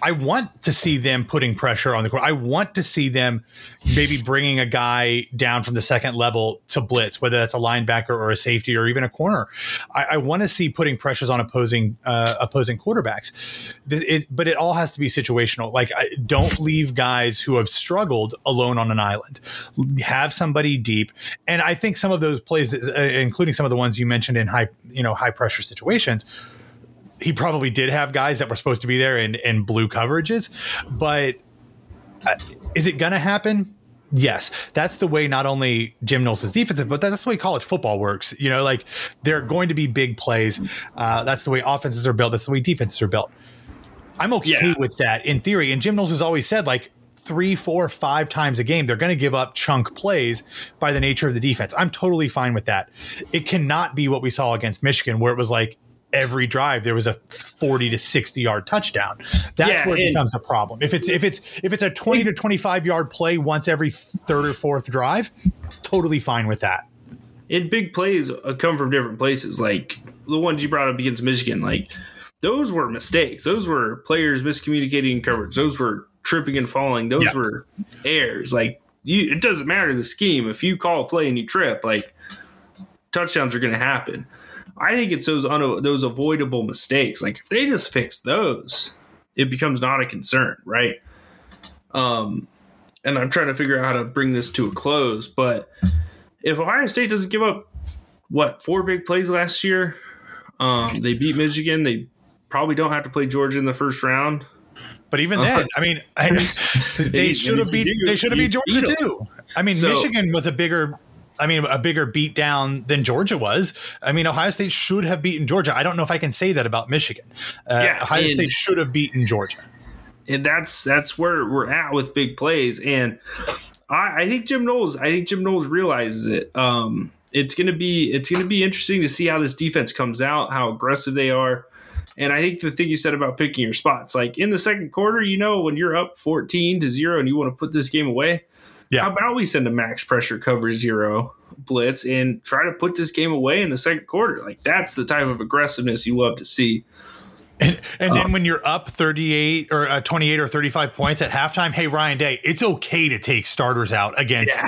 I want to see them putting pressure on the court. I want to see them maybe bringing a guy down from the second level to blitz, whether that's a linebacker or a safety or even a corner. I want to see putting pressures on opposing quarterbacks. But it all has to be situational. Like, don't leave guys who have struggled alone on an island. Have somebody deep. And I think some of those plays, including some of the ones you mentioned in high pressure situations, he probably did have guys that were supposed to be there in blue coverages, but is it going to happen? Yes. That's the way not only Jim Knowles' defensive, but that's the way college football works. You know, like, there are going to be big plays. That's the way offenses are built. That's the way defenses are built. I'm okay with that in theory. And Jim Knowles has always said, like, 3, 4, 5 times a game, they're going to give up chunk plays by the nature of the defense. I'm totally fine with that. It cannot be what we saw against Michigan, where it was like, every drive there was a 40 to 60 yard touchdown. That's where it becomes a problem. If it's a 20 to 25 yard play once every third or fourth drive, totally fine with that. And big plays come from different places. Like the ones you brought up against Michigan, like those were mistakes. Those were players miscommunicating in coverage. Those were tripping and falling. Those were errors. Like it doesn't matter the scheme. If you call a play and you trip, like touchdowns are going to happen. I think it's those avoidable mistakes. Like if they just fix those, it becomes not a concern, right? And I'm trying to figure out how to bring this to a close. But if Ohio State doesn't give up, 4 big plays last year? They beat Michigan. They probably don't have to play Georgia in the first round. But even then, I mean, they should have beat Georgia too. I mean, Michigan was a bigger beat down than Georgia was. I mean, Ohio State should have beaten Georgia. I don't know if I can say that about Michigan. Ohio State should have beaten Georgia. And that's where we're at with big plays. And I think Jim Knowles realizes it. It's going to be interesting to see how this defense comes out, how aggressive they are. And I think the thing you said about picking your spots, like in the second quarter, you know, when you're up 14-0 and you want to put this game away, yeah. How about we send a max pressure cover 0 blitz and try to put this game away in the second quarter? Like that's the type of aggressiveness you love to see. And then when you're up 38 or 28 or 35 points at halftime, hey, Ryan Day, it's okay to take starters out against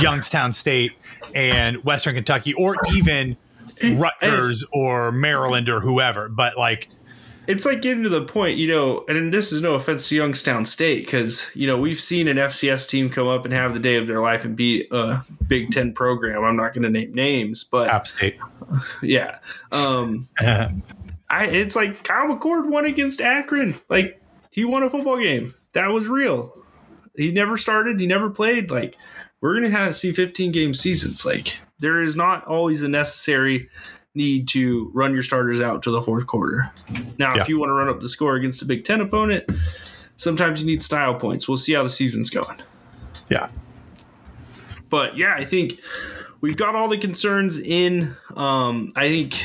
Youngstown State and Western Kentucky or even Rutgers or Maryland or whoever. But like, it's like getting to the point, you know, and this is no offense to Youngstown State because, you know, we've seen an FCS team come up and have the day of their life and beat a Big Ten program. I'm not going to name names, but App State. Yeah. It's like Kyle McCord won against Akron. Like he won a football game. That was real. He never started. He never played. Like we're going to have to see 15-game seasons. Like there is not always a necessary need to run your starters out to the fourth quarter. Now, if you want to run up the score against a Big Ten opponent, sometimes you need style points. We'll see how the season's going. Yeah. But, yeah, I think we've got all the concerns in. I think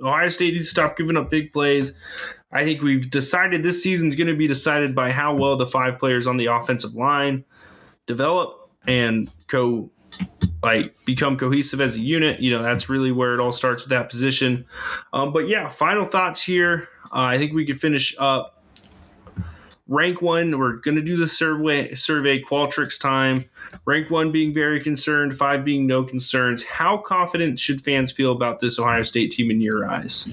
Ohio State needs to stop giving up big plays. I think we've decided this season's going to be decided by how well the 5 players on the offensive line develop and become cohesive as a unit. You know, that's really where it all starts with that position. But yeah, final thoughts here. I think we could finish up Rank one, we're going to do the survey Qualtrics time. Rank one being very concerned, five being no concerns. How confident should fans feel about this Ohio State team in your eyes?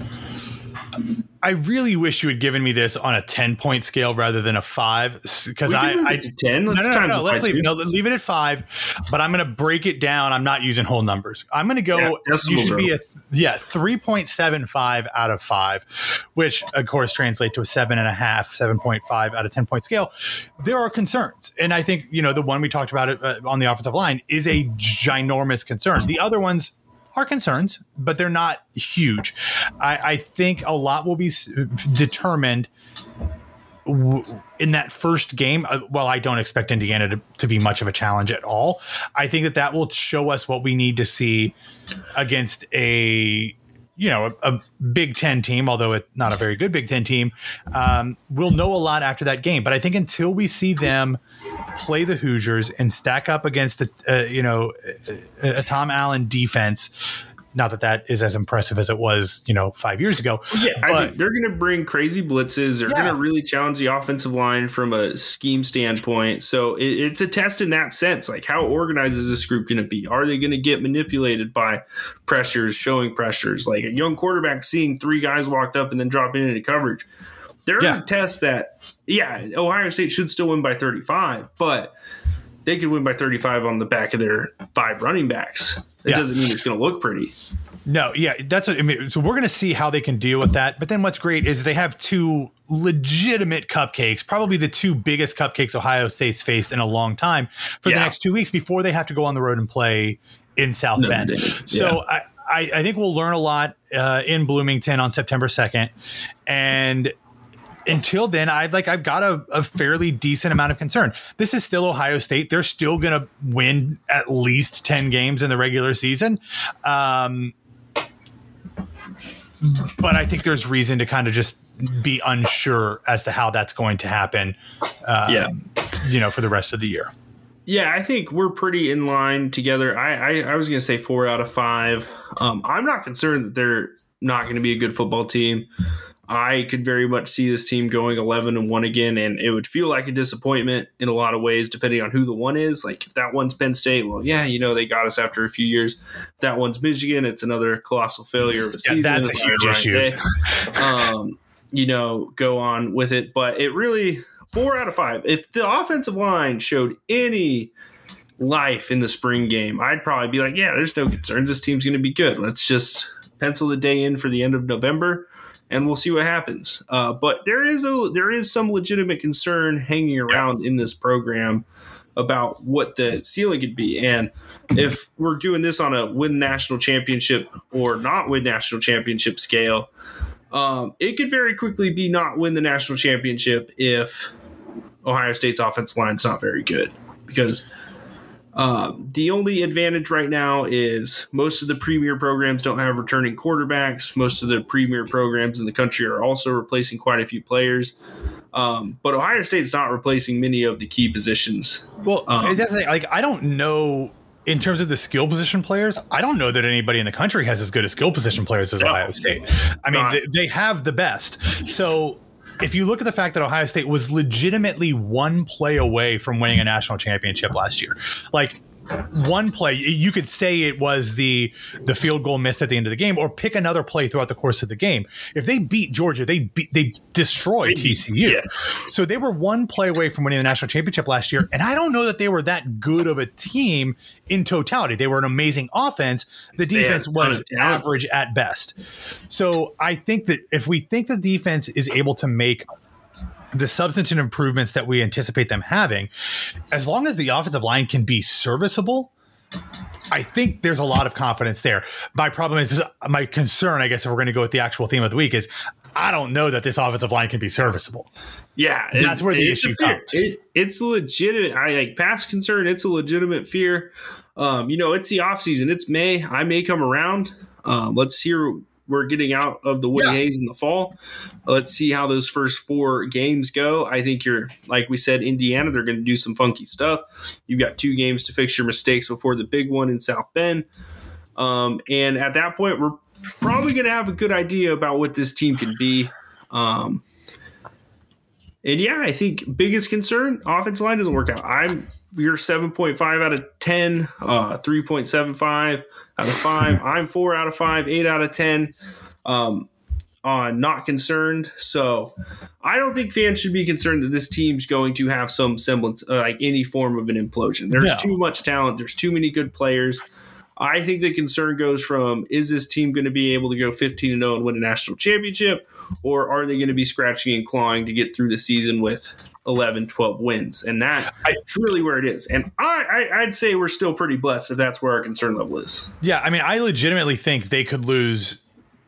I really wish you had given me this on a 10-point scale rather than a 5, because I did 10. Let's leave it at 5. But I'm going to break it down. I'm not using whole numbers. I'm going to go. You should be 3.75 out of 5, which of course translates to a 7.5, 7.5 out of 10-point scale. There are concerns, and I think the one we talked about on the offensive line is a ginormous concern. The other ones are concerns, but they're not huge. I think a lot will be determined in that first game. Well, I don't expect Indiana to be much of a challenge at all. I think that will show us what we need to see against a Big Ten team, although it's not a very good Big Ten team. We'll know a lot after that game, but I think until we see them play the Hoosiers and stack up against a Tom Allen defense. Not that is as impressive as it was, 5 years ago. Yeah, I think they're going to bring crazy blitzes. They're going to really challenge the offensive line from a scheme standpoint. So it's a test in that sense. Like, how organized is this group going to be? Are they going to get manipulated by pressures, showing pressures? Like, a young quarterback seeing three guys walked up and then dropping into coverage. There are tests that, Ohio State should still win by 35, but they could win by 35 on the back of their five running backs. It doesn't mean it's going to look pretty. No, that's what I mean. So we're going to see how they can deal with that. But then what's great is they have two legitimate cupcakes, probably the two biggest cupcakes Ohio State's faced in a long time for the next 2 weeks before they have to go on the road and play in South Bend. Yeah. So I think we'll learn a lot in Bloomington on September 2nd. And until then, I've got a fairly decent amount of concern. This is still Ohio State. They're still going to win at least 10 games in the regular season. But I think there's reason to kind of just be unsure as to how that's going to happen, for the rest of the year. Yeah, I think we're pretty in line together. I was going to say 4 out of 5. I'm not concerned that they're not going to be a good football team. I could very much see this team going 11-1 again, and it would feel like a disappointment in a lot of ways, depending on who the one is. Like, if that one's Penn State, well, they got us after a few years. If that one's Michigan, it's another colossal failure of a season. That's a huge issue. Go on with it. But it really, 4 out of 5. If the offensive line showed any life in the spring game, I'd probably be like, there's no concerns. This team's going to be good. Let's just pencil the day in for the end of November. And we'll see what happens. But there is some legitimate concern hanging around in this program about what the ceiling could be. And if we're doing this on a win national championship or not win national championship scale, it could very quickly be not win the national championship if Ohio State's offensive line's not very good. Because the only advantage right now is most of the premier programs don't have returning quarterbacks. Most of the premier programs in the country are also replacing quite a few players. But Ohio State's not replacing many of the key positions. Well, I don't know in terms of the skill position players. I don't know that anybody in the country has as good a skill position players as Ohio State. I mean, they have the best. So if you look at the fact that Ohio State was legitimately one play away from winning a national championship last year, like one play, you could say it was the field goal missed at the end of the game, or pick another play throughout the course of the game. If they beat Georgia, they destroyed TCU. Yeah. So they were one play away from winning the national championship last year. And I don't know that they were that good of a team in totality. They were an amazing offense. The defense was average at best. So I think that if we think the defense is able to make the substantive improvements that we anticipate them having, as long as the offensive line can be serviceable, I think there's a lot of confidence there. My problem is my concern, I guess, if we're going to go with the actual theme of the week, is I don't know that this offensive line can be serviceable. Yeah. That's where the issue comes. It's legitimate. I like past concern. It's a legitimate fear. It's the off season. It's May. I may come around. Let's hear. We're getting out of the Woody Hayes in the fall. Let's see how those first 4 games go. I think like we said, Indiana, they're going to do some funky stuff. You've got 2 games to fix your mistakes before the big one in South Bend. And at that point, we're probably going to have a good idea about what this team can be. And yeah, I think biggest concern, offensive line doesn't work out. You're 7.5 out of 10, 3.75 out of 5. I'm 4 out of 5, 8 out of 10 on not concerned. So I don't think fans should be concerned that this team's going to have some semblance, like any form of an implosion. There's too much talent. There's too many good players. I think the concern goes from, is this team going to be able to go 15-0 and win a national championship, or are they going to be scratching and clawing to get through the season with 11, 12 wins? And that's really where it is. And I'd say we're still pretty blessed if that's where our concern level is. Yeah, I mean, I legitimately think they could lose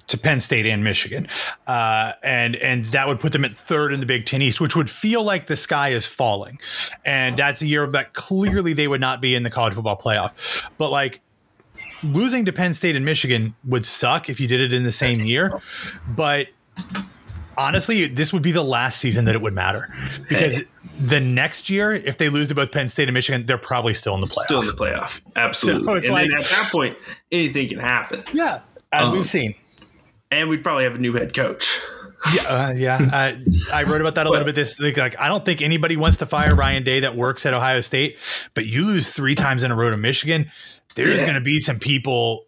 to Penn State and Michigan. And that would put them at third in the Big Ten East, which would feel like the sky is falling. And that's a year that clearly they would not be in the college football playoff. But, like, losing to Penn State and Michigan would suck if you did it in the same year, but honestly, this would be the last season that it would matter, because the next year, if they lose to both Penn State and Michigan, they're probably still in the playoff. Absolutely. So it's then at that point, anything can happen. Yeah, as we've seen. And we'd probably have a new head coach. I wrote about that a little bit. I don't think anybody wants to fire Ryan Day that works at Ohio State, but you lose three times in a row to Michigan. There's going to be some people,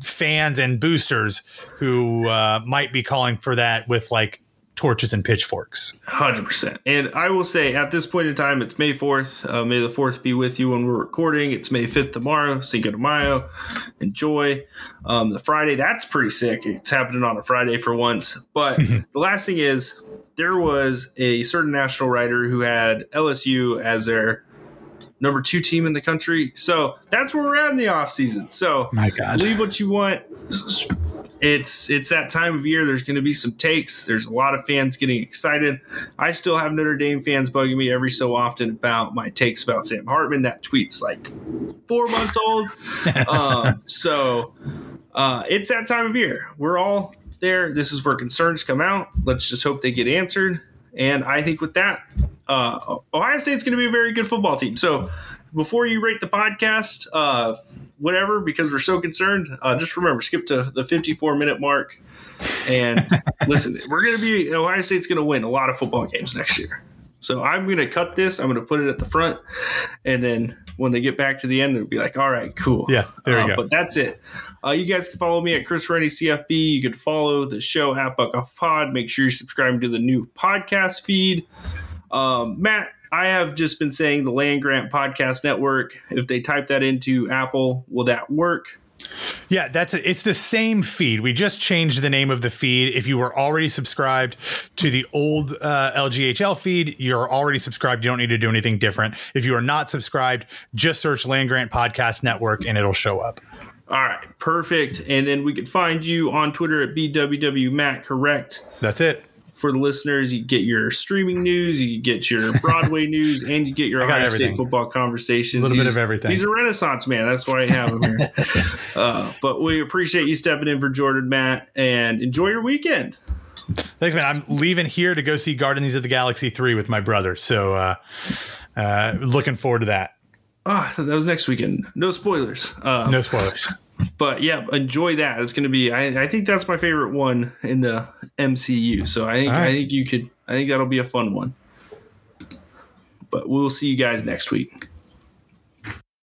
fans and boosters, who might be calling for that with, like, torches and pitchforks. 100%. And I will say, at this point in time, it's May 4th. May the 4th be with you when we're recording. It's May 5th tomorrow, Cinco de Mayo. Enjoy. The Friday, that's pretty sick. It's happening on a Friday for once. But the last thing is, there was a certain national writer who had LSU as their number 2 team in the country. So that's where we're at in the offseason. So believe what you want. It's that time of year. There's going to be some takes. There's a lot of fans getting excited. I still have Notre Dame fans bugging me every so often about my takes about Sam Hartman. That tweet's like 4 months old. So it's that time of year. We're all there. This is where concerns come out. Let's just hope they get answered. And I think with that, Ohio State's going to be a very good football team. So before you rate the podcast, whatever, because we're so concerned, just remember, skip to the 54-minute mark. And listen, Ohio State's going to win a lot of football games next year. So I'm going to cut this. I'm going to put it at the front. And then when they get back to the end, they'll be like, all right, cool. Yeah, there you go. But that's it. You guys can follow me at Chris Renne CFB. You can follow the show at Buck Off Pod. Make sure you're subscribing to the new podcast feed. Matt, I have just been saying the Land Grant Podcast Network. If they type that into Apple, will that work? Yeah, it's the same feed. We just changed the name of the feed. If you were already subscribed to the old LGHL feed, you're already subscribed. You don't need to do anything different. If you are not subscribed, just search Land Grant Podcast Network and it'll show up. All right, perfect. And then we can find you on Twitter at BWWMatt, correct? That's it. For the listeners, you get your streaming news, you get your Broadway news, and you get your Ohio State football conversations. A little bit of everything. He's a Renaissance man. That's why I have him here. But we appreciate you stepping in for Jordan, Matt, and enjoy your weekend. Thanks, man. I'm leaving here to go see Guardians of the Galaxy 3 with my brother. So looking forward to that. Oh, I thought that was next weekend. No spoilers. No spoilers. But yeah, enjoy that. It's going to be. I think that's my favorite one in the MCU. So I think I think that'll be a fun one. But we'll see you guys next week.